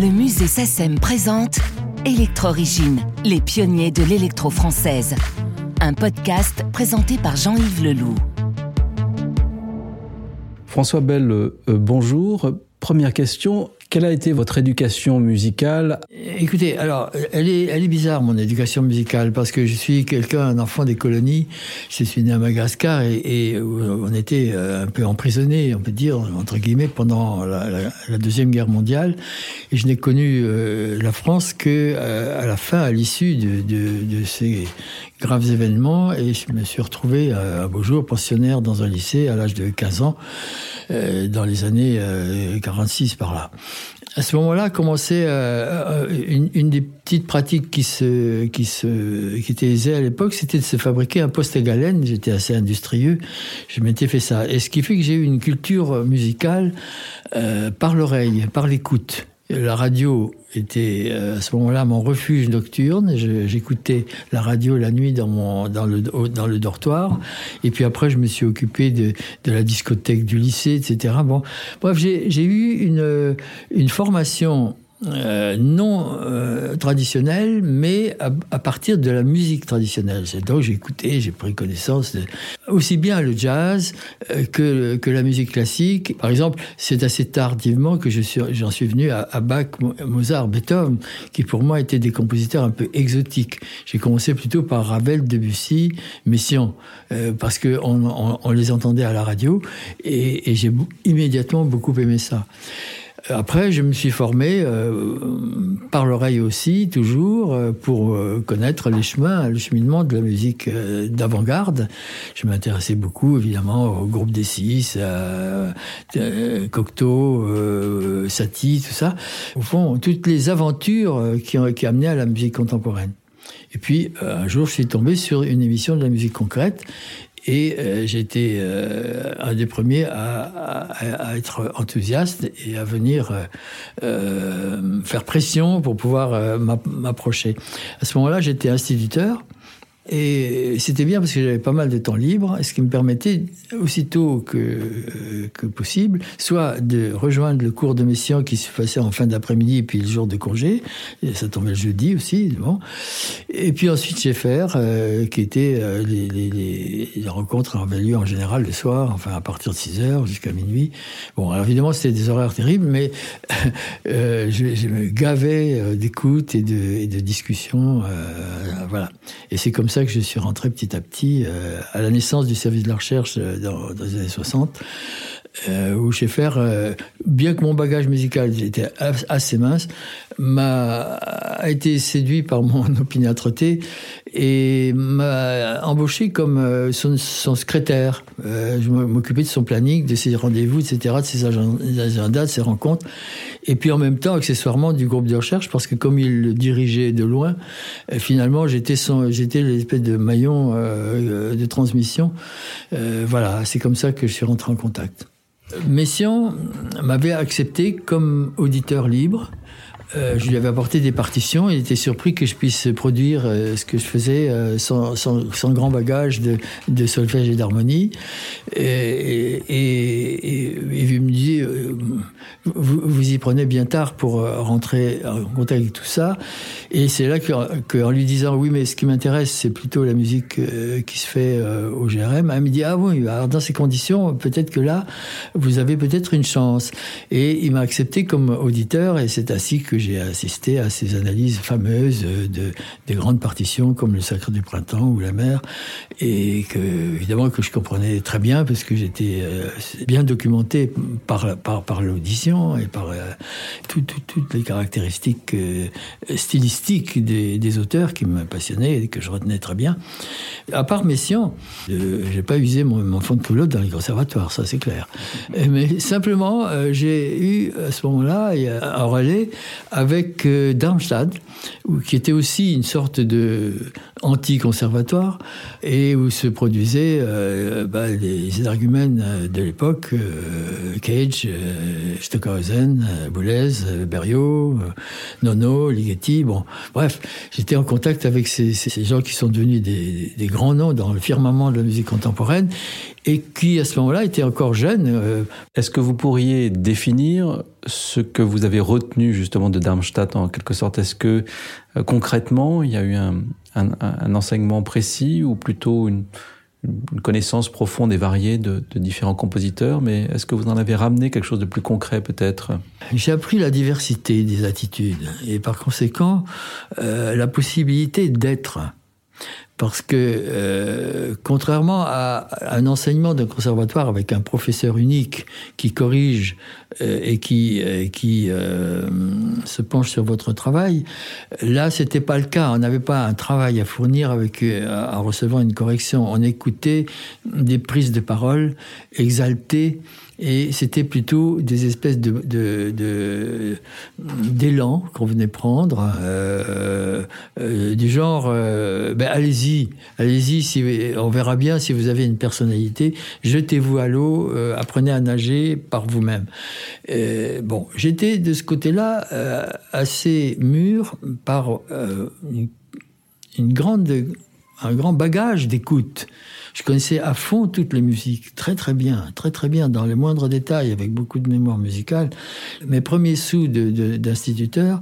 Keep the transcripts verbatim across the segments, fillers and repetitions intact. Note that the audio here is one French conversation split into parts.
Le musée SACEM présente Électro-Origine, les pionniers de l'électro-française. Un podcast présenté par Jean-Yves Leloup. François Belle, euh, bonjour. Première question, quelle a été votre éducation musicale ? Écoutez, alors, elle est, elle est bizarre, mon éducation musicale, parce que je suis quelqu'un, un enfant des colonies. Je suis né à Madagascar et, et on était un peu emprisonnés, on peut dire, entre guillemets, pendant la, la, la Deuxième Guerre mondiale. Et je n'ai connu euh, la France qu'à euh, la fin, à l'issue de, de, de ces graves événements. Et je me suis retrouvé euh, un beau jour pensionnaire dans un lycée à l'âge de quinze ans, euh, dans les années euh, quarante-six par là. À ce moment-là, commençait euh, une, une des petites pratiques qui se, qui se, qui était aisée à l'époque, c'était de se fabriquer un poste à galène. J'étais assez industrieux, je m'étais fait ça. Et ce qui fait que j'ai eu une culture musicale euh, par l'oreille, par l'écoute. La radio était à ce moment-là mon refuge nocturne. Je, j'écoutais la radio la nuit dans mon dans le dans le dortoir. Et puis après, je me suis occupé de de la discothèque du lycée, et cetera. Bon, bref, j'ai j'ai eu une une formation euh, non euh, traditionnelle, mais à, à partir de la musique traditionnelle. C'est donc j'ai écouté, j'ai pris connaissance de aussi bien le jazz que, que la musique classique. Par exemple, c'est assez tardivement que je suis, j'en suis venu à, à Bach, Mozart, Beethoven, qui pour moi étaient des compositeurs un peu exotiques. J'ai commencé plutôt par Ravel, Debussy, Messiaen, euh, parce qu'on on, on les entendait à la radio, et, et j'ai immédiatement beaucoup aimé ça. Après, je me suis formé euh, par l'oreille aussi, toujours, euh, pour euh, connaître les chemins, le cheminement de la musique euh, d'avant-garde. Je m'intéressais beaucoup, évidemment, au groupe des six, à euh, Cocteau, euh, Satie, tout ça. Au fond, toutes les aventures qui, qui amenaient à la musique contemporaine. Et puis, euh, un jour, je suis tombé sur une émission de la musique concrète. Et euh, j'ai été euh, un des premiers à, à, à être enthousiaste et à venir euh, euh, faire pression pour pouvoir euh, m'approcher. À ce moment-là, j'étais instituteur. Et c'était bien parce que j'avais pas mal de temps libre, ce qui me permettait, aussitôt que, euh, que possible, soit de rejoindre le cours de Messiaen qui se passait en fin d'après-midi et puis le jour de congé, et ça tombait le jeudi aussi, bon. Et puis ensuite Schaeffer, euh, qui était, euh, les, les, les rencontres avaient lieu en général le soir, enfin à partir de six heures jusqu'à minuit. Bon, alors évidemment c'était des horaires terribles, mais euh, je, je me gavais d'écoute et de, et de discussion, euh, voilà. Et c'est comme ça que je suis rentré petit à petit euh, à la naissance du service de la recherche euh, dans, dans les années soixante, euh, où Schaeffer, euh, bien que mon bagage musical était assez mince, m'a a été séduit par mon opiniâtreté et m'a embauché comme euh, son, son secrétaire. Euh, je m'occupais de son planning, de ses rendez-vous, et cetera, de ses agendas, de ses rencontres, et puis en même temps, accessoirement, du groupe de recherche, parce que comme il le dirigeait de loin, euh, finalement, j'étais, son, j'étais l'espèce de maillon euh, de transmission. Euh, voilà, c'est comme ça que je suis rentré en contact. Messiaen m'avait accepté comme auditeur libre. Euh, je lui avais apporté des partitions. Il était surpris que je puisse produire euh, ce que je faisais euh, sans, sans, sans grand bagage de, de solfège et d'harmonie. Et, et, et, et il me dit euh, vous, vous y prenez bien tard pour euh, rentrer en contact avec tout ça. Et c'est là qu'en que, lui disant oui, mais ce qui m'intéresse, c'est plutôt la musique euh, qui se fait euh, au G R M. Il me dit ah oui, alors dans ces conditions, peut-être que là, vous avez peut-être une chance. Et il m'a accepté comme auditeur, et c'est ainsi que j'ai assisté à ces analyses fameuses de, de grandes partitions comme le Sacre du printemps ou la mer, et que, évidemment, que je comprenais très bien parce que j'étais euh, bien documenté par, par, par l'audition et par euh, tout, tout, toutes les caractéristiques euh, stylistiques des, des auteurs qui me passionnaient et que je retenais très bien. À part Messiaen, euh, j'ai pas usé mon, mon fond de coulotte dans les conservatoires, ça c'est clair. Mais simplement, euh, j'ai eu à ce moment-là un relais avec euh, Darmstadt, qui était aussi une sorte de anti-conservatoire, et où se produisaient euh, bah, les énergumènes de l'époque, euh, Cage, euh, Stockhausen, euh, Boulez, euh, Berio, euh, Nono, Ligeti, bon, bref, j'étais en contact avec ces, ces gens qui sont devenus des, des grands noms dans le firmament de la musique contemporaine, et qui, à ce moment-là, étaient encore jeunes. Euh. Est-ce que vous pourriez définir ce que vous avez retenu justement de Darmstadt en quelque sorte. Est-ce que euh, concrètement, il y a eu un, un, un enseignement précis ou plutôt une, une connaissance profonde et variée de, de différents compositeurs, mais est-ce que vous en avez ramené quelque chose de plus concret peut-être ? J'ai appris la diversité des attitudes et par conséquent, euh, la possibilité d'être. Parce que, euh, contrairement à un enseignement d'un conservatoire avec un professeur unique qui corrige euh, et qui, euh, qui euh, se penche sur votre travail, là, c'était pas le cas. On n'avait pas un travail à fournir avec, euh, en recevant une correction. On écoutait des prises de parole exaltées et c'était plutôt des espèces de, de, de, d'élan qu'on venait prendre, euh, euh, du genre, euh, ben, allez-y, allez-y, si, on verra bien si vous avez une personnalité, jetez-vous à l'eau, euh, apprenez à nager par vous-même. Et, bon, j'étais de ce côté-là euh, assez mûr par euh, une, une grande, un grand bagage d'écoute. Je connaissais à fond toutes les musiques, très très bien, très très bien, dans les moindres détails, avec beaucoup de mémoire musicale. Mes premiers sous de, de, d'instituteur,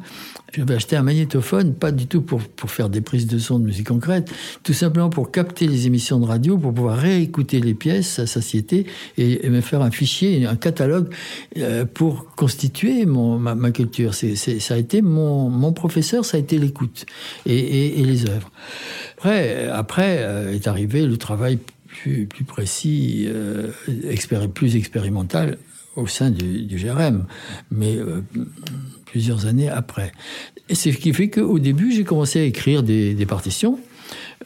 j'avais acheté un magnétophone, pas du tout pour, pour faire des prises de son de musique concrète, tout simplement pour capter les émissions de radio, pour pouvoir réécouter les pièces à satiété et, et me faire un fichier, un catalogue euh, pour constituer mon, ma, ma culture. C'est, c'est, ça a été mon, mon professeur, ça a été l'écoute et, et, et les œuvres. Après, après euh, est arrivé le travail plus, plus précis, euh, expéri- plus expérimental au sein du, du G R M, mais euh, plusieurs années après. Et c'est ce qui fait qu'au début, j'ai commencé à écrire des, des partitions.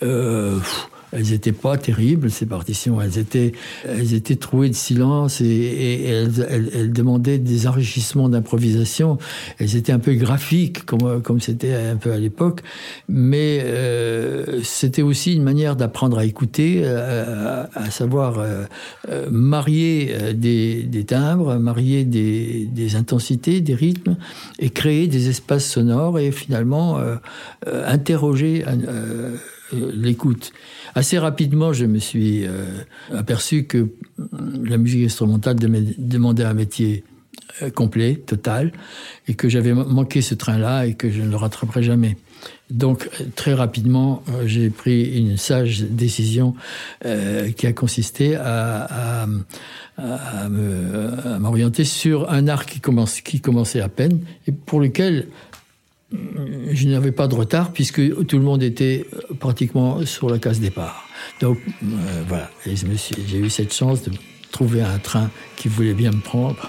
Euh, pff, elles n'étaient pas terribles, ces partitions. Elles étaient, elles étaient trouées de silence et, et elles, elles, elles demandaient des enrichissements d'improvisation. Elles étaient un peu graphiques, comme, comme c'était un peu à l'époque. Mais euh, c'était aussi une manière d'apprendre à écouter, à, à, à savoir euh, marier des, des timbres, marier des, des intensités, des rythmes, et créer des espaces sonores et finalement euh, euh, interroger... Euh, l'écoute. Assez rapidement, je me suis euh, aperçu que la musique instrumentale demandait un métier euh, complet, total, et que j'avais manqué ce train-là et que je ne le rattraperai jamais. Donc, très rapidement, euh, j'ai pris une sage décision euh, qui a consisté à, à, à, me, à m'orienter sur un art qui, commence, qui commençait à peine et pour lequel... je n'avais pas de retard puisque tout le monde était pratiquement sur la case départ. Donc euh, voilà, et je me suis, j'ai eu cette chance de trouver un train qui voulait bien me prendre.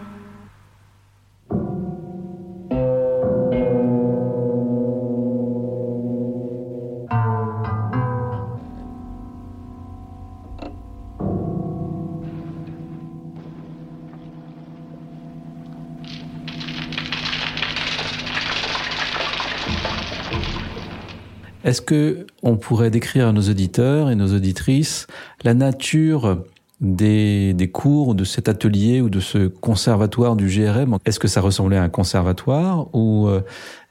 Est-ce que on pourrait décrire à nos auditeurs et nos auditrices la nature des, des cours, de cet atelier ou de ce conservatoire du G R M? Est-ce que ça ressemblait à un conservatoire ou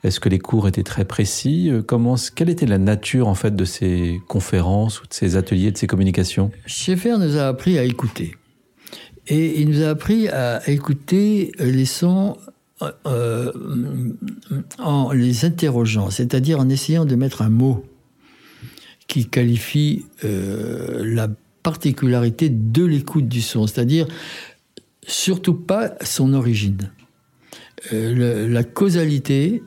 est-ce que les cours étaient très précis? Comment, quelle était la nature en fait de ces conférences ou de ces ateliers, de ces communications? Schaeffer nous a appris à écouter et il nous a appris à écouter les sons. Euh, en les interrogeant, c'est-à-dire en essayant de mettre un mot qui qualifie euh, la particularité de l'écoute du son, c'est-à-dire surtout pas son origine. Euh, le, la causalité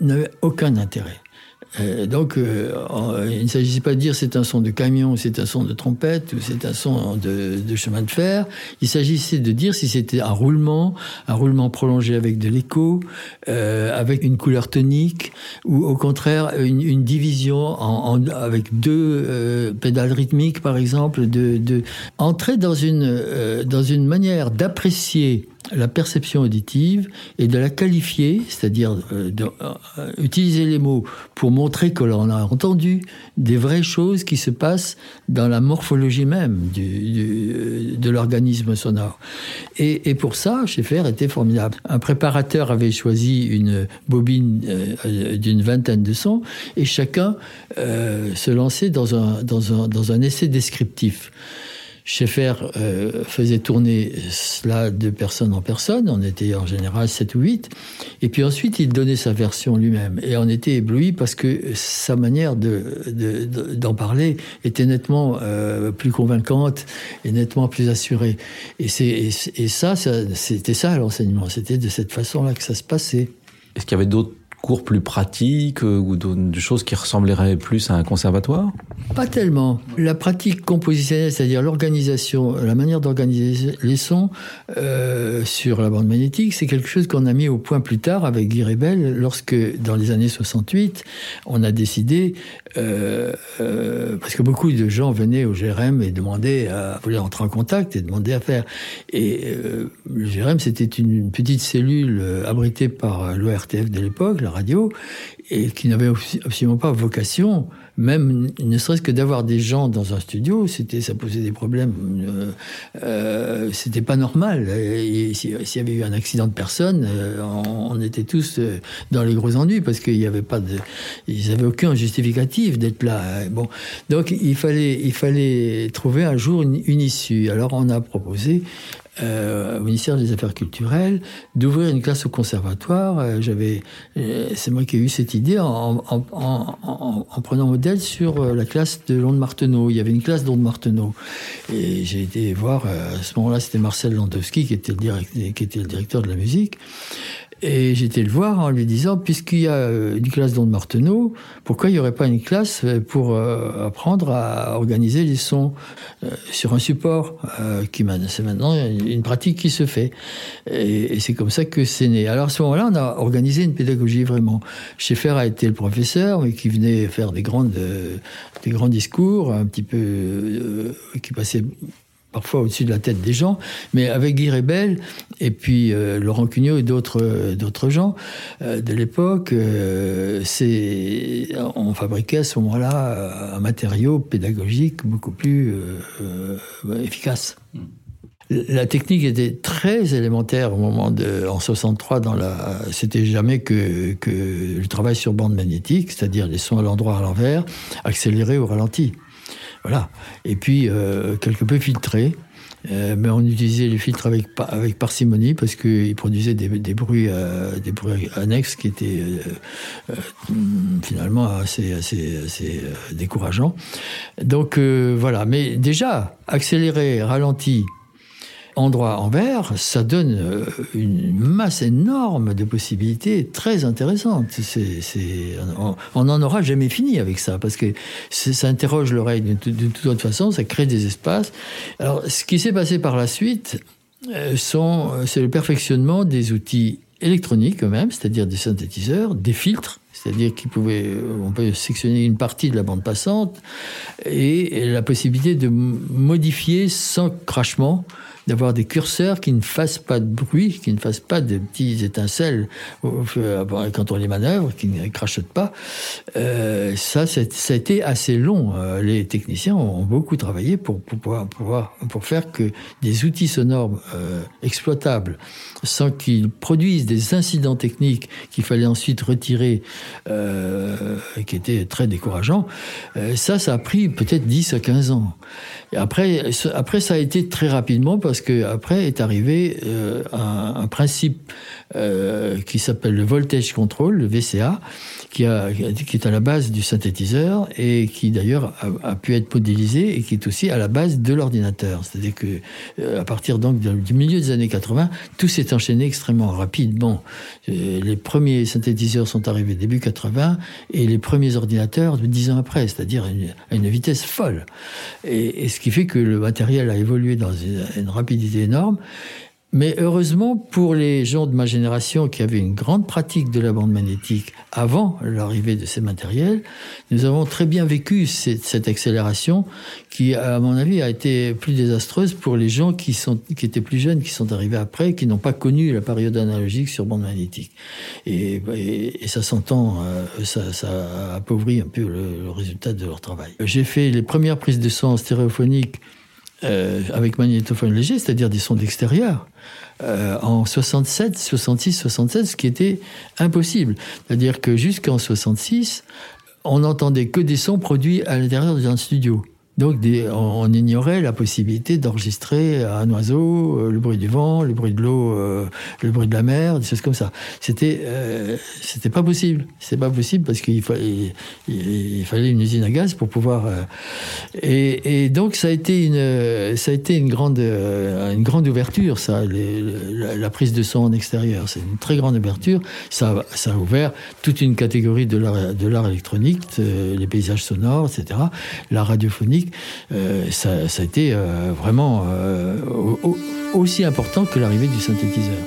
n'avait aucun intérêt. Euh, donc, euh, en, il ne s'agissait pas de dire c'est un son de camion, ou c'est un son de trompette, ou c'est un son de, de chemin de fer. Il s'agissait de dire si c'était un roulement, un roulement prolongé avec de l'écho, euh, avec une couleur tonique, ou au contraire une, une division en, en, avec deux euh, pédales rythmiques, par exemple, de, de entrer dans une euh, dans une manière d'apprécier la perception auditive et de la qualifier, c'est-à-dire euh, de, euh, utiliser les mots pour montrer que l'on a entendu des vraies choses qui se passent dans la morphologie même du, du, de l'organisme sonore. Et, et pour ça, Schaeffer était formidable. Un préparateur avait choisi une bobine euh, d'une vingtaine de sons et chacun euh, se lançait dans un, dans un, dans un essai descriptif. Schaeffer euh, faisait tourner cela de personne en personne, on était en général sept ou huit, et puis ensuite il donnait sa version lui-même, et on était ébloui parce que sa manière de, de, de, d'en parler était nettement euh, plus convaincante et nettement plus assurée. Et, c'est, et, et ça, ça, c'était ça l'enseignement, c'était de cette façon-là que ça se passait. Est-ce qu'il y avait d'autres cours plus pratiques ou de choses qui ressembleraient plus à un conservatoire? Pas tellement. La pratique compositionnelle, c'est-à-dire l'organisation, la manière d'organiser les sons euh, sur la bande magnétique, c'est quelque chose qu'on a mis au point plus tard avec Guy Reibel, lorsque, dans les années soixante-huit, on a décidé, euh, euh, parce que beaucoup de gens venaient au G R M et demandaient à vouloir entrer en contact et demandaient à faire. Et euh, le G R M, c'était une petite cellule abritée par l'O R T F de l'époque, la radio, et qui n'avait absolument pas vocation, même ne serait-ce que d'avoir des gens dans un studio, c'était, ça posait des problèmes, euh, euh, c'était pas normal. Et s'il si y avait eu un accident de personne, euh, on, on était tous euh, dans les gros ennuis parce qu'il y avait pas de, ils avaient aucun justificatif d'être là. Bon, donc il fallait, il fallait trouver un jour une, une issue. Alors on a proposé Euh, au ministère des Affaires culturelles d'ouvrir une classe au conservatoire. Euh, j'avais, euh, c'est moi qui ai eu cette idée en, en, en, en, en prenant modèle sur euh, la classe de Ondes Martenot. Il y avait une classe d'Ondes Martenot et j'ai été voir. Euh, à ce moment-là, c'était Marcel Landowski qui était le direct, qui était le directeur de la musique. Et j'étais le voir en lui disant, puisqu'il y a une classe d'Ondes Martenot, pourquoi il n'y aurait pas une classe pour euh, apprendre à organiser les sons euh, sur un support, euh, qui c'est maintenant une pratique qui se fait. Et, et c'est comme ça que c'est né. Alors à ce moment-là, on a organisé une pédagogie vraiment. Schaeffer a été le professeur, mais qui venait faire des, grandes, euh, des grands discours, un petit peu, euh, qui passaient parfois au-dessus de la tête des gens, mais avec Guy Reibel et puis euh, Laurent Cugnot et d'autres, euh, d'autres gens euh, de l'époque, euh, c'est, on fabriquait à ce moment-là un matériau pédagogique beaucoup plus euh, euh, efficace. La technique était très élémentaire au moment de, en soixante-trois, dans la, c'était jamais que, que le travail sur bande magnétique, c'est-à-dire les sons à l'endroit, à l'envers, accélérés ou ralentis. Voilà. Et puis, euh, quelque peu filtré. Euh, mais on utilisait les filtres avec, avec parcimonie parce qu'ils produisaient des, des, bruits, euh, des bruits annexes qui étaient euh, euh, finalement assez, assez, assez euh, décourageants. Donc euh, voilà, mais déjà, accéléré, ralenti, endroit en vert, ça donne une masse énorme de possibilités très intéressantes. C'est, c'est, on n'en aura jamais fini avec ça, parce que ça interroge l'oreille d'une toute autre façon, ça crée des espaces. Alors, ce qui s'est passé par la suite, sont, c'est le perfectionnement des outils électroniques eux-mêmes, c'est-à-dire des synthétiseurs, des filtres, c'est-à-dire qu'on pouvait, on peut sectionner une partie de la bande passante, et la possibilité de modifier sans crachement, d'avoir des curseurs qui ne fassent pas de bruit, qui ne fassent pas de petites étincelles quand on les manœuvre, qui ne crachotent pas. Euh, ça, c'est, ça a été assez long. Les techniciens ont beaucoup travaillé pour, pour, pouvoir, pouvoir, pour faire que des outils sonores euh, exploitables, sans qu'ils produisent des incidents techniques qu'il fallait ensuite retirer, euh, qui étaient très décourageants. Euh, ça, ça a pris peut-être dix à quinze ans. Et après, après, ça a été très rapidement, parce qu'après est arrivé euh, un, un principe euh, qui s'appelle le voltage control, le V C A, qui, a, qui est à la base du synthétiseur et qui d'ailleurs a, a pu être modélisé et qui est aussi à la base de l'ordinateur. C'est-à-dire que euh, à partir donc du milieu des années quatre-vingts, tout s'est enchaîné extrêmement rapidement. Les premiers synthétiseurs sont arrivés début quatre-vingts et les premiers ordinateurs dix ans après, c'est-à-dire à une, une vitesse folle. Et, et ce qui fait que le matériel a évolué dans une, une rapidité énorme. Mais heureusement, pour les gens de ma génération qui avaient une grande pratique de la bande magnétique avant l'arrivée de ces matériels, nous avons très bien vécu cette, cette accélération qui, à mon avis, a été plus désastreuse pour les gens qui, sont, qui étaient plus jeunes, qui sont arrivés après, qui n'ont pas connu la période analogique sur bande magnétique. Et, et, et ça s'entend, euh, ça, ça appauvrit un peu le, le résultat de leur travail. J'ai fait les premières prises de son stéréophoniques Euh, avec magnétophone léger, c'est-à-dire des sons d'extérieur, euh, en soixante-sept, soixante-six, soixante-sept, ce qui était impossible. C'est-à-dire que jusqu'en soixante-six, on n'entendait que des sons produits à l'intérieur d'un studio. Donc des, on, on ignorait la possibilité d'enregistrer un oiseau, euh, le bruit du vent, le bruit de l'eau, euh, le bruit de la mer, des choses comme ça. C'était, euh, c'était pas possible. C'était pas possible parce qu'il fa- il, il, il fallait une usine à gaz pour pouvoir. Euh, et, et donc ça a été une, ça a été une grande, euh, une grande ouverture, ça, les, la, la prise de son en extérieur. C'est une très grande ouverture. Ça, ça a ouvert toute une catégorie de l'art, de l'art électronique, de, les paysages sonores, et cetera. La radiophonie. Euh, ça, ça a été euh, vraiment euh, au, aussi important que l'arrivée du synthétiseur.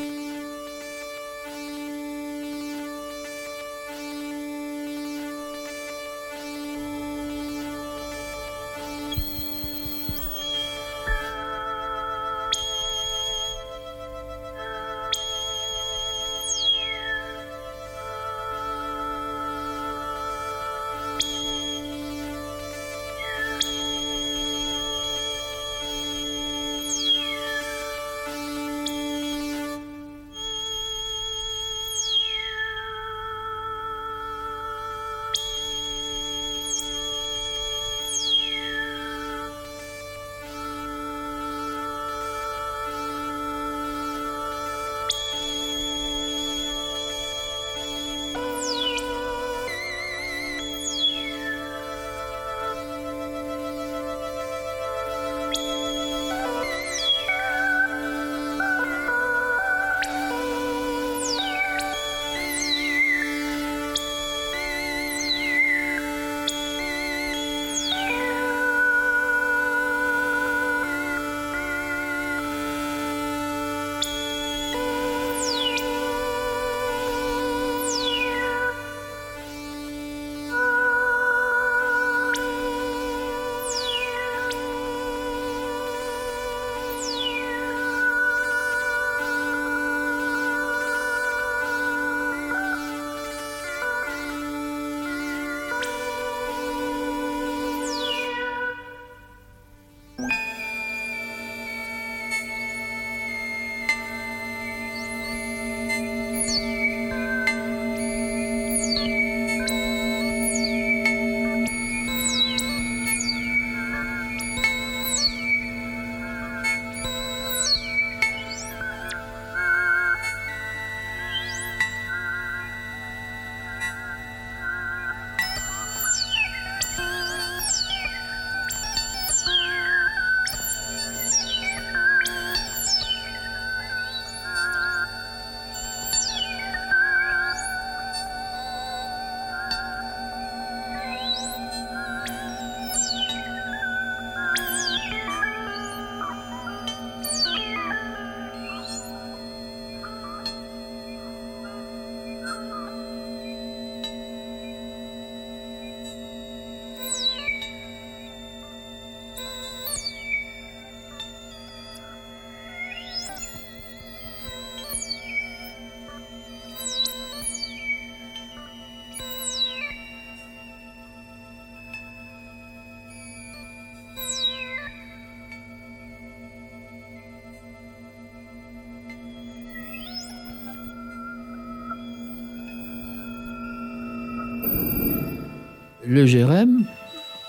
le G R M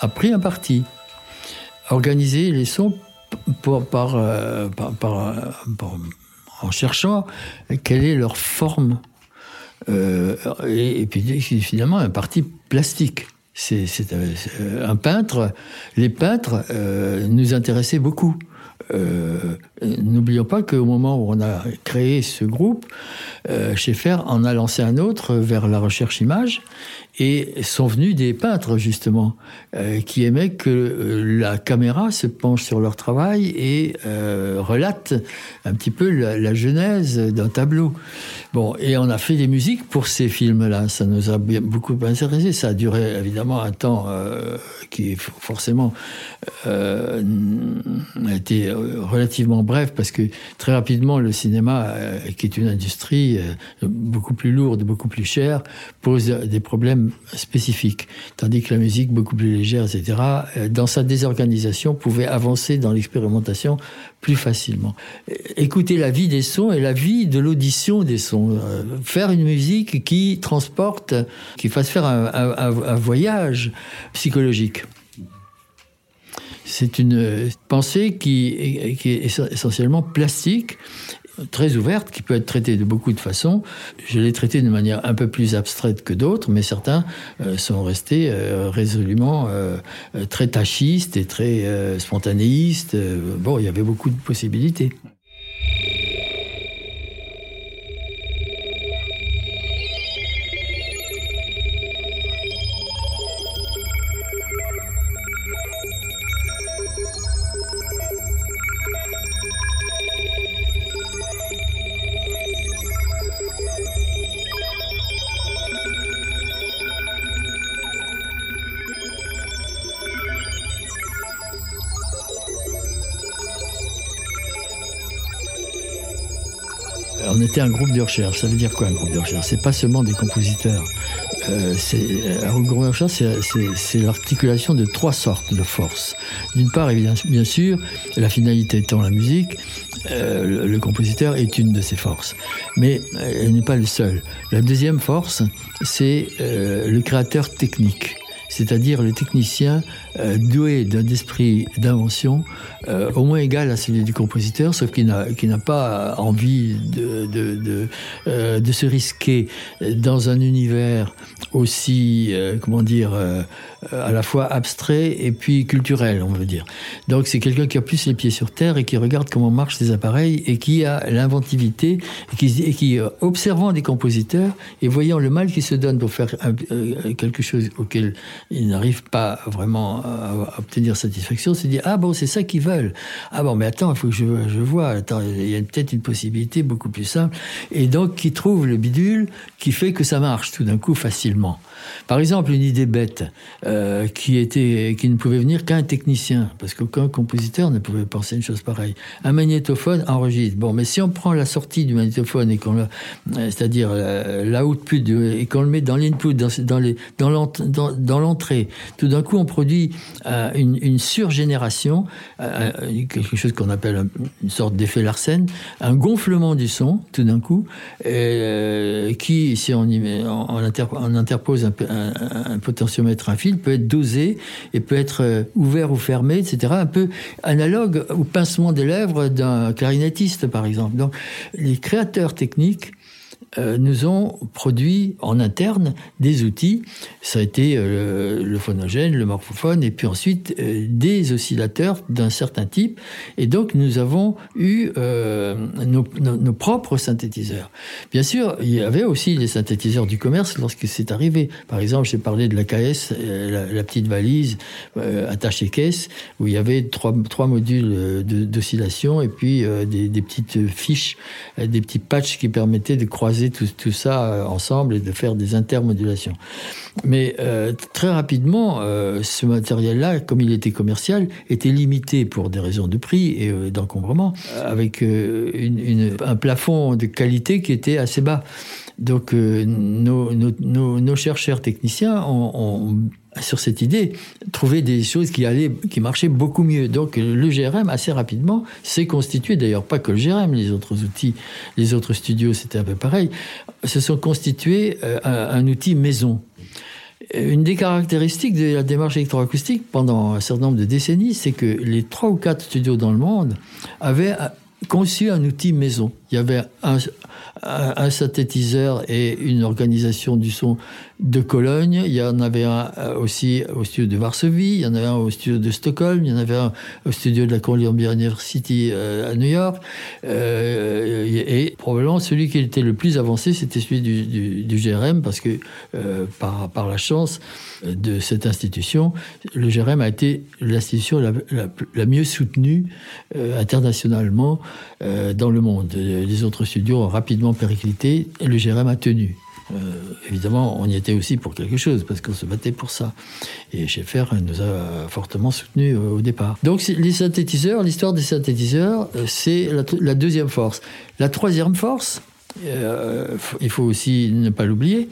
a pris un parti, organisé les sons pour, par, euh, par, par, par, en cherchant quelle est leur forme. Euh, et, et puis finalement, un parti plastique. C'est, c'est, c'est un peintre. Les peintres euh, nous intéressaient beaucoup. Euh, n'oublions pas qu'au moment où on a créé ce groupe, euh, Schaeffer en a lancé un autre vers la recherche image, et sont venus des peintres justement euh, qui aimaient que euh, la caméra se penche sur leur travail et euh, relate un petit peu la, la genèse d'un tableau. Bon, et on a fait des musiques pour ces films-là, ça nous a bien, beaucoup intéressé. Ça a duré évidemment un temps euh, qui forcément euh, a été relativement bref, parce que très rapidement, le cinéma, euh, qui est une industrie euh, beaucoup plus lourde, beaucoup plus chère, pose des problèmes spécifiques. Tandis que la musique, beaucoup plus légère, et cetera, euh, dans sa désorganisation, pouvait avancer dans l'expérimentation plus facilement. Écouter la vie des sons et la vie de l'audition des sons. Euh, faire une musique qui transporte, qui fasse faire un, un, un, un voyage psychologique. C'est une pensée qui est, qui est essentiellement plastique, très ouverte, qui peut être traitée de beaucoup de façons. Je l'ai traitée de manière un peu plus abstraite que d'autres, mais certains euh, sont restés euh, résolument euh, très tachistes et très euh, spontanéistes. Bon, il y avait beaucoup de possibilités. On était un groupe de recherche. Ça veut dire quoi, un groupe de recherche ? C'est pas seulement des compositeurs. Euh, c'est, un groupe de recherche, c'est, c'est, c'est l'articulation de trois sortes de forces. D'une part, bien sûr, la finalité étant la musique, euh, le, le compositeur est une de ces forces. Mais elle n'est pas le seul. La deuxième force, c'est euh, le créateur technique. C'est-à-dire le technicien euh, doué d'un esprit d'invention euh, au moins égal à celui du compositeur, sauf qu'il n'a, qu'il n'a pas envie de, de, de, euh, de se risquer dans un univers aussi, euh, comment dire, euh, à la fois abstrait et puis culturel, on veut dire. Donc c'est quelqu'un qui a plus les pieds sur terre et qui regarde comment marchent ses appareils et qui a l'inventivité et qui, et qui euh, observant des compositeurs et voyant le mal qu'ils se donnent pour faire un, euh, quelque chose auquel ils n'arrivent pas vraiment à obtenir satisfaction, se dit « Ah bon, c'est ça qu'ils veulent. Ah bon, mais attends, il faut que je, je vois. Attends, il y a peut-être une possibilité beaucoup plus simple. » Et donc, qui trouve le bidule qui fait que ça marche tout d'un coup facilement. Par exemple, une idée bête euh, qui, était, qui ne pouvait venir qu'un technicien, parce qu'aucun compositeur ne pouvait penser une chose pareille. Un magnétophone enregistre. Bon, mais si on prend la sortie du magnétophone, et qu'on le, c'est-à-dire l'output, et qu'on le met dans l'input, dans, dans, les, dans, l'ent, dans, dans l'entrée, tout d'un coup, on produit euh, une, une surgénération, euh, quelque chose qu'on appelle une sorte d'effet Larsen, un gonflement du son, tout d'un coup, et, euh, qui, si on, y met, on, on, interp- on interpose un Un, un potentiomètre, un fil, peut être dosé et peut être ouvert ou fermé, et cetera. Un peu analogue au pincement des lèvres d'un clarinettiste, par exemple. Donc, les créateurs techniques euh, nous ont produit en interne des outils. Ça a été euh, le phonogène, le morphophone, et puis ensuite euh, des oscillateurs d'un certain type. Et donc, nous avons eu euh, nos, nos, nos propres synthétiseurs. Bien sûr, il y avait aussi les synthétiseurs du commerce lorsque c'est arrivé. Par exemple, j'ai parlé de la K S, la, la petite valise euh, attachée caisse, où il y avait trois, trois modules de, d'oscillation et puis euh, des, des petites fiches, des petits patchs qui permettaient de croiser Tout, tout ça ensemble et de faire des intermodulations. Mais euh, très rapidement, euh, ce matériel-là, comme il était commercial, était limité pour des raisons de prix et euh, d'encombrement, avec euh, une, une, un plafond de qualité qui était assez bas. Donc euh, nos, nos, nos, nos chercheurs techniciens ont, ont sur cette idée, trouver des choses qui allaient, qui marchaient beaucoup mieux. Donc, le G R M, assez rapidement, s'est constitué, d'ailleurs pas que le G R M, les autres outils, les autres studios, c'était un peu pareil, se sont constitués euh, un, un outil maison. Une des caractéristiques de la démarche électroacoustique pendant un certain nombre de décennies, c'est que les trois ou quatre studios dans le monde avaient conçu un outil maison. Il y avait un, un, un synthétiseur et une organisation du son de Cologne. Il y en avait un aussi au studio de Varsovie, il y en avait un au studio de Stockholm, il y en avait un au studio de la Columbia University à New York. Euh, et probablement celui qui était le plus avancé, c'était celui du, du, du G R M, parce que euh, par, par la chance de cette institution, le G R M a été l'institution la, la, la mieux soutenue euh, internationalement euh, dans le monde. Les autres studios ont rapidement périclité, et le G R M a tenu. Euh, évidemment, on y était aussi pour quelque chose, parce qu'on se battait pour ça. Et Schaeffer nous a fortement soutenus euh, au départ. Donc les synthétiseurs, l'histoire des synthétiseurs, euh, c'est la, la deuxième force. La troisième force, euh, il faut aussi ne pas l'oublier,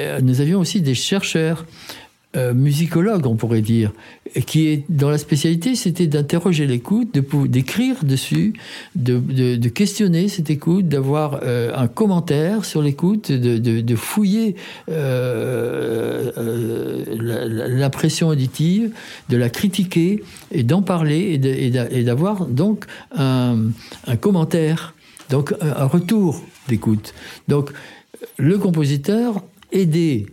euh, nous avions aussi des chercheurs, Euh, musicologue, on pourrait dire, qui est dans la spécialité, c'était d'interroger l'écoute, de d'écrire dessus, de, de, de questionner cette écoute, d'avoir euh, un commentaire sur l'écoute, de, de, de fouiller euh, euh, l'impression auditive, de la critiquer et d'en parler et, de, et, d'a, et d'avoir donc un, un commentaire, donc un, un retour d'écoute. Donc le compositeur aidé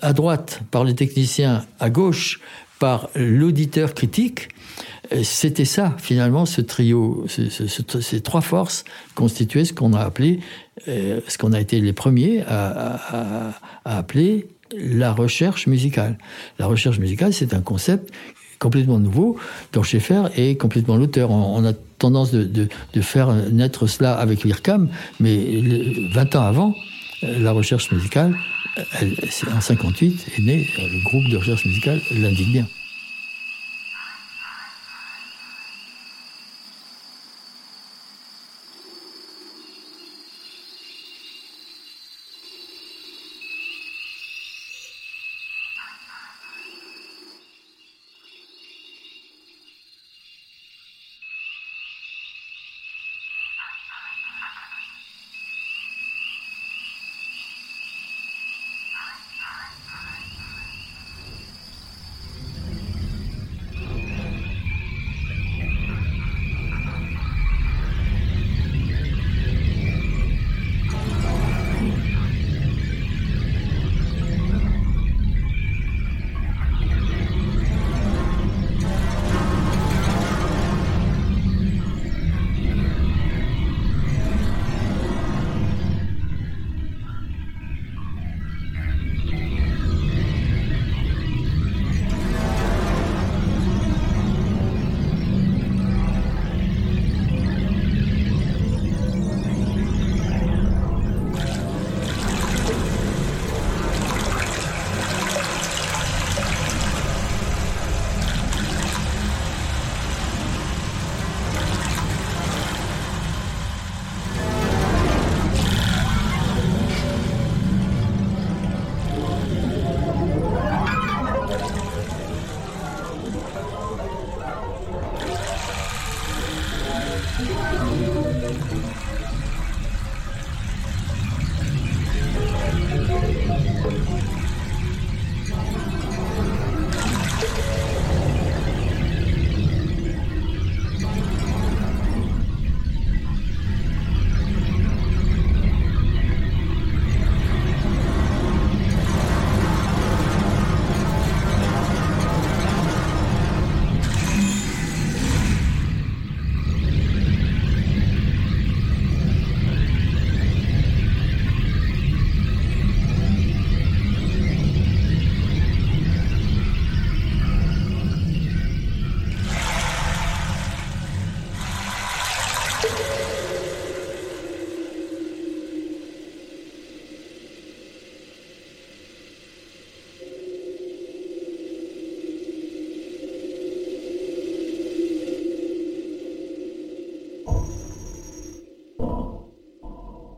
à droite par les techniciens, à gauche par l'auditeur critique, c'était ça finalement ce trio, ce, ce, ce, ces trois forces constituaient ce qu'on a appelé, ce qu'on a été les premiers à, à, à appeler la recherche musicale. La recherche musicale, c'est un concept complètement nouveau, dont Schaeffer est complètement l'auteur. On, on a tendance de, de, de faire naître cela avec l'IRCAM, mais le, vingt ans avant, la recherche musicale, elle, c'est en cinquante-huit est né le groupe de recherche musicale, l'indique bien.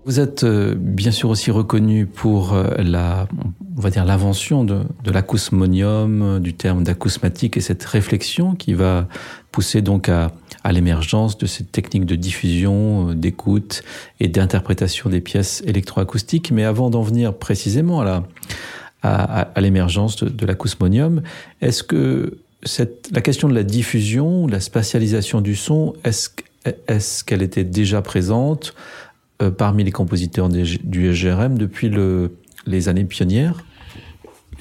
Vous êtes bien sûr aussi reconnu pour la, on va dire l'invention de, de l'acousmonium, du terme d'acousmatique et cette réflexion qui va pousser donc à, à l'émergence de cette technique de diffusion, d'écoute et d'interprétation des pièces électroacoustiques. Mais avant d'en venir précisément à la, à, à, à l'émergence de, de l'acusmonium. Est-ce que cette, la question de la diffusion, de la spatialisation du son, est-ce, est-ce qu'elle était déjà présente euh, parmi les compositeurs du G R M depuis le, les années pionnières?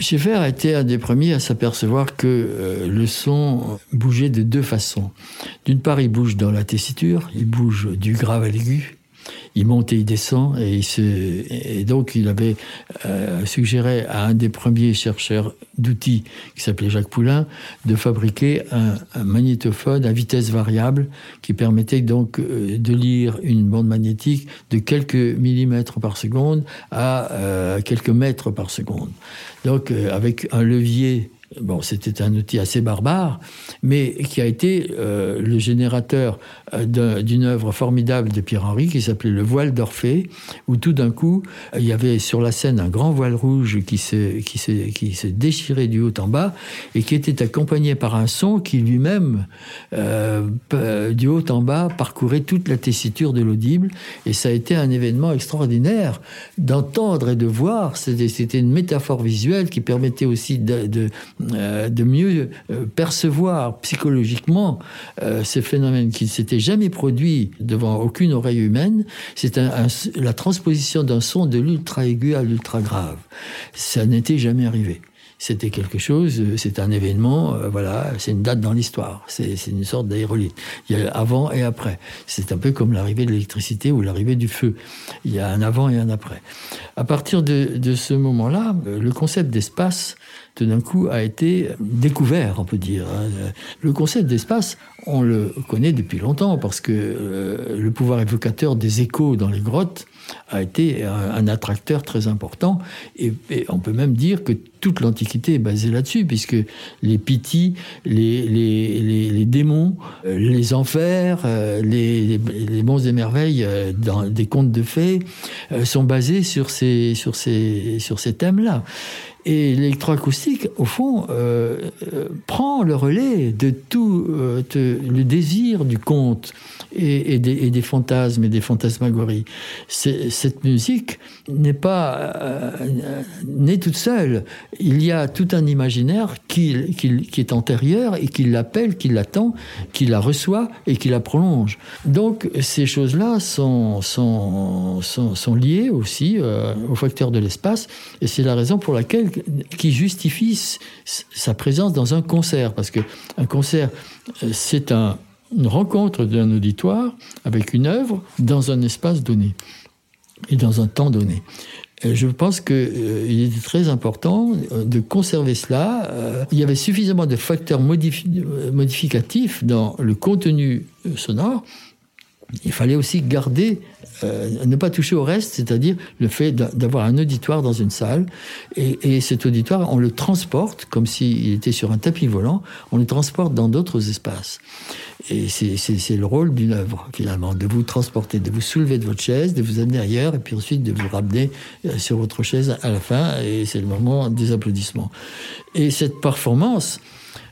Schaeffer a été un des premiers à s'apercevoir que euh, le son bougeait de deux façons. D'une part, il bouge dans la tessiture, il bouge du grave à l'aigu, il monte et il descend, et, il se... et donc il avait euh, suggéré à un des premiers chercheurs d'outils, qui s'appelait Jacques Poulain, de fabriquer un, un magnétophone à vitesse variable qui permettait donc euh, de lire une bande magnétique de quelques millimètres par seconde à euh, quelques mètres par seconde. Donc euh, avec un levier, bon, c'était un outil assez barbare, mais qui a été euh, le générateur d'un, d'une œuvre formidable de Pierre Henry qui s'appelait Le Voile d'Orphée, où tout d'un coup, il y avait sur la scène un grand voile rouge qui se, qui se, qui se déchirait du haut en bas et qui était accompagné par un son qui lui-même, euh, du haut en bas, parcourait toute la tessiture de l'audible. Et ça a été un événement extraordinaire d'entendre et de voir. C'était, c'était une métaphore visuelle qui permettait aussi de... de de mieux percevoir psychologiquement euh, ce phénomène qui ne s'était jamais produit devant aucune oreille humaine. C'est un, un, la transposition d'un son de l'ultra-aigu à l'ultra-grave. Ça n'était jamais arrivé. C'était quelque chose, c'est un événement, euh, voilà, c'est une date dans l'histoire. C'est, c'est une sorte d'aérolite. Il y a avant et après. C'est un peu comme l'arrivée de l'électricité ou l'arrivée du feu. Il y a un avant et un après. À partir de, de ce moment-là, le concept d'espace, tout d'un coup, a été découvert, on peut dire. Le concept d'espace, on le connaît depuis longtemps, parce que euh, le pouvoir évocateur des échos dans les grottes a été un, un attracteur très important, et, et on peut même dire que toute l'Antiquité est basée là-dessus, puisque les pythies, les, les, les, les démons, les enfers, les, les, les monts et merveilles dans des contes de fées sont basés sur ces, sur ces, sur ces thèmes-là. Et l'électroacoustique, au fond, euh, euh, prend le relais de tout euh, de, le désir du conte et, et, des, et des fantasmes et des fantasmagories. C'est, cette musique n'est pas euh, née toute seule. Il y a tout un imaginaire qui, qui, qui est antérieur et qui l'appelle, qui l'attend, qui la reçoit et qui la prolonge. Donc ces choses-là sont, sont, sont, sont liées aussi euh, au facteur de l'espace, et c'est la raison pour laquelle qui justifie sa présence dans un concert, parce que un concert, c'est un, une rencontre d'un auditoire avec une œuvre dans un espace donné et dans un temps donné. Et je pense qu'il euh, était très important de conserver cela. Euh, il y avait suffisamment de facteurs modifi- modificatifs dans le contenu sonore. Il fallait aussi garder, euh, ne pas toucher au reste, c'est-à-dire le fait d'avoir un auditoire dans une salle, et, et cet auditoire, on le transporte, comme s'il était sur un tapis volant, on le transporte dans d'autres espaces. Et c'est, c'est, c'est le rôle d'une œuvre, finalement, de vous transporter, de vous soulever de votre chaise, de vous amener ailleurs, et puis ensuite de vous ramener sur votre chaise à la fin, et c'est le moment des applaudissements. Et cette performance...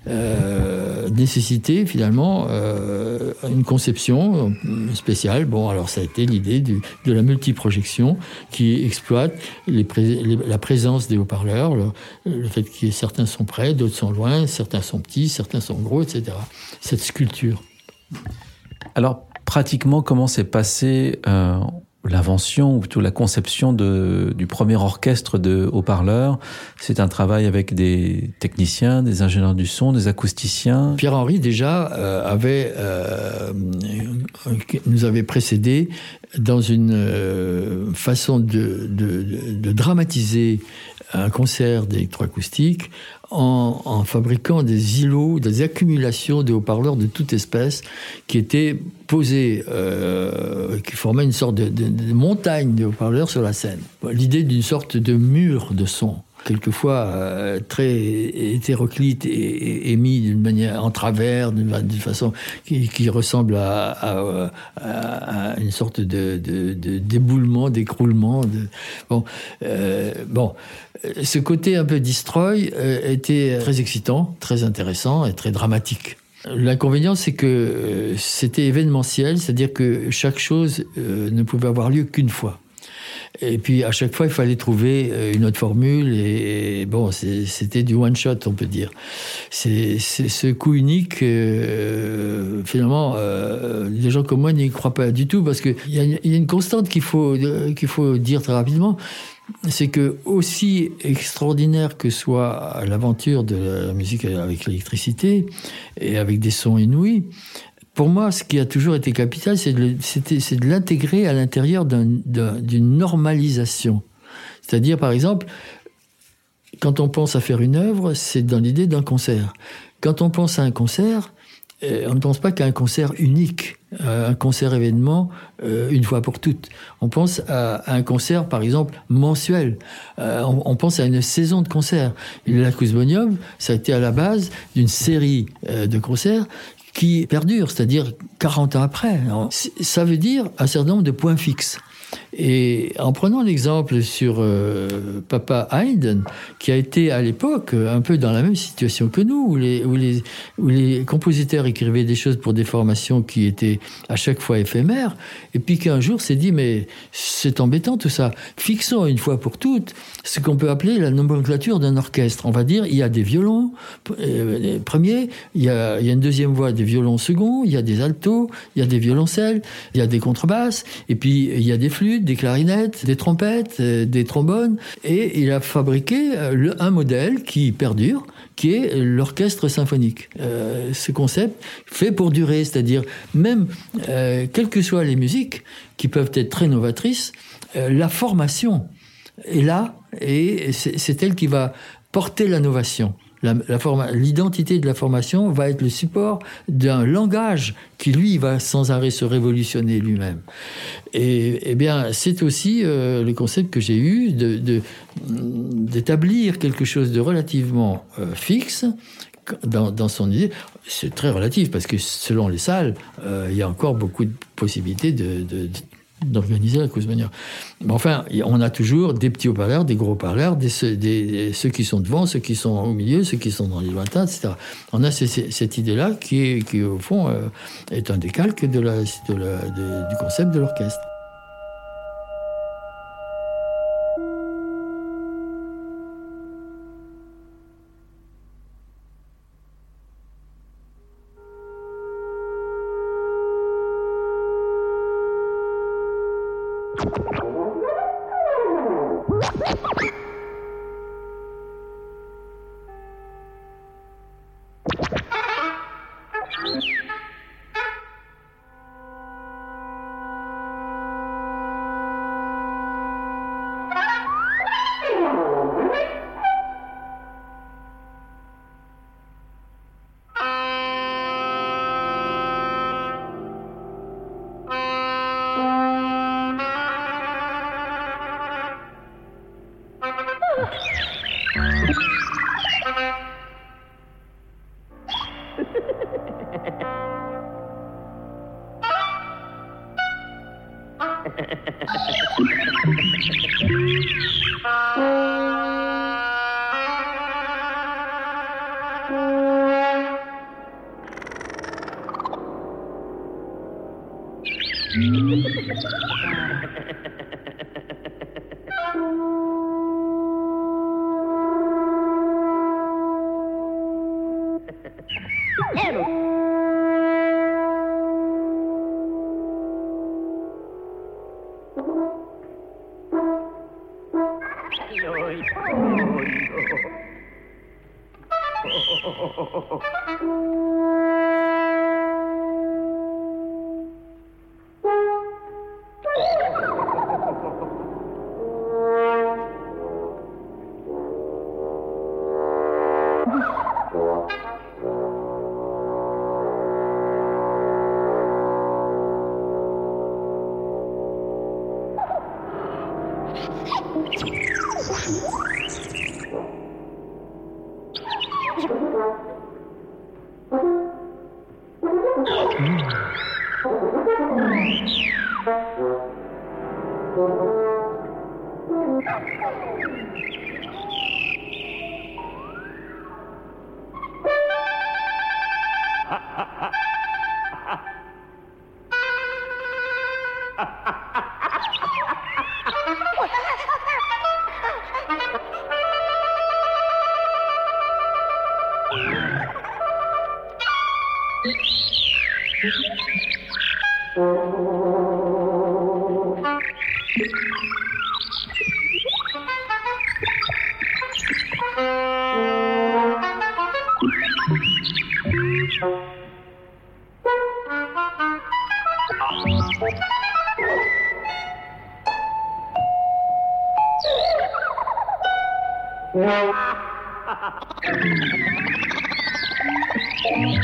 Euh, nécessiter finalement euh, une conception spéciale. Bon, alors ça a été l'idée du, de la multiprojection qui exploite les pré- les, la présence des haut-parleurs, le, le fait que certains sont près, d'autres sont loin, certains sont petits, certains sont gros, et cetera. Cette sculpture. Alors, pratiquement, comment s'est passée euh, l'invention ou plutôt la conception de, du premier orchestre de haut-parleurs? C'est un travail avec des techniciens, des ingénieurs du son, des acousticiens. Pierre Henry déjà euh, avait euh, nous avait précédé dans une euh, façon de, de, de, de dramatiser un concert d'électroacoustique en, en fabriquant des îlots, des accumulations de haut-parleurs de toute espèce qui étaient posés, euh, qui formaient une sorte de, de, de montagne de haut-parleurs sur la scène. L'idée d'une sorte de mur de son, quelquefois euh, très hétéroclite et, et, et mis d'une manière en travers, d'une, d'une façon qui, qui ressemble à, à, à, à une sorte de, de, de d'éboulement, d'écroulement. De... Bon, euh, bon, ce côté un peu destroy euh, était très excitant, très intéressant et très dramatique. L'inconvénient, c'est que euh, c'était événementiel, c'est-à-dire que chaque chose euh, ne pouvait avoir lieu qu'une fois. Et puis, à chaque fois, il fallait trouver une autre formule. Et, et bon, c'était du one-shot, on peut dire. C'est, c'est ce coup unique, euh, finalement, euh, les gens comme moi n'y croient pas du tout. Parce qu'il y, y a une constante qu'il faut, qu'il faut dire très rapidement. C'est que, aussi extraordinaire que soit l'aventure de la musique avec l'électricité et avec des sons inouïs, pour moi, ce qui a toujours été capital, c'est de, c'était, c'est de l'intégrer à l'intérieur d'un, d'un, d'une normalisation. C'est-à-dire, par exemple, quand on pense à faire une œuvre, c'est dans l'idée d'un concert. Quand on pense à un concert, on ne pense pas qu'à un concert unique, un concert événement euh, une fois pour toutes. On pense à, à un concert, par exemple, mensuel. Euh, on, on pense à une saison de concerts. Le Lacusbonium, ça a été à la base d'une série euh, de concerts qui perdure, c'est-à-dire quarante ans après. Ça veut dire un certain nombre de points fixes. Et en prenant l'exemple sur euh, Papa Haydn, qui a été à l'époque un peu dans la même situation que nous, où les, où, les, où les compositeurs écrivaient des choses pour des formations qui étaient à chaque fois éphémères, et puis qu'un jour s'est dit, mais c'est embêtant tout ça, fixons une fois pour toutes ce qu'on peut appeler la nomenclature d'un orchestre. On va dire, il y a des violons euh, premiers, il y a, il y a une deuxième voix, des violons seconds, il y a des altos, il y a des violoncelles, il y a des contrebasses, et puis il y a des flûtes, des clarinettes, des trompettes, des trombones, et il a fabriqué le, un modèle qui perdure, qui est l'orchestre symphonique. Euh, ce concept fait pour durer, c'est-à-dire même, euh, quelles que soient les musiques, qui peuvent être très novatrices, euh, la formation est là, et c'est, c'est elle qui va porter l'innovation. La, la forma, l'identité de la formation va être le support d'un langage qui, lui, va sans arrêt se révolutionner lui-même. Et, et bien, c'est aussi euh, le concept que j'ai eu de, de, d'établir quelque chose de relativement euh, fixe dans, dans son idée. C'est très relatif, parce que selon les salles, euh, il y a encore beaucoup de possibilités de... de, de d'organiser la Lacusbonium. Mais enfin, on a toujours des petits haut-parleurs, des gros haut-parleurs, des, des, des, ceux qui sont devant, ceux qui sont au milieu, ceux qui sont dans les lointains, et cetera. On a ces, ces, cette idée-là qui, est, qui au fond, euh, est un décalque de la, de la, de, du concept de l'orchestre. Wow.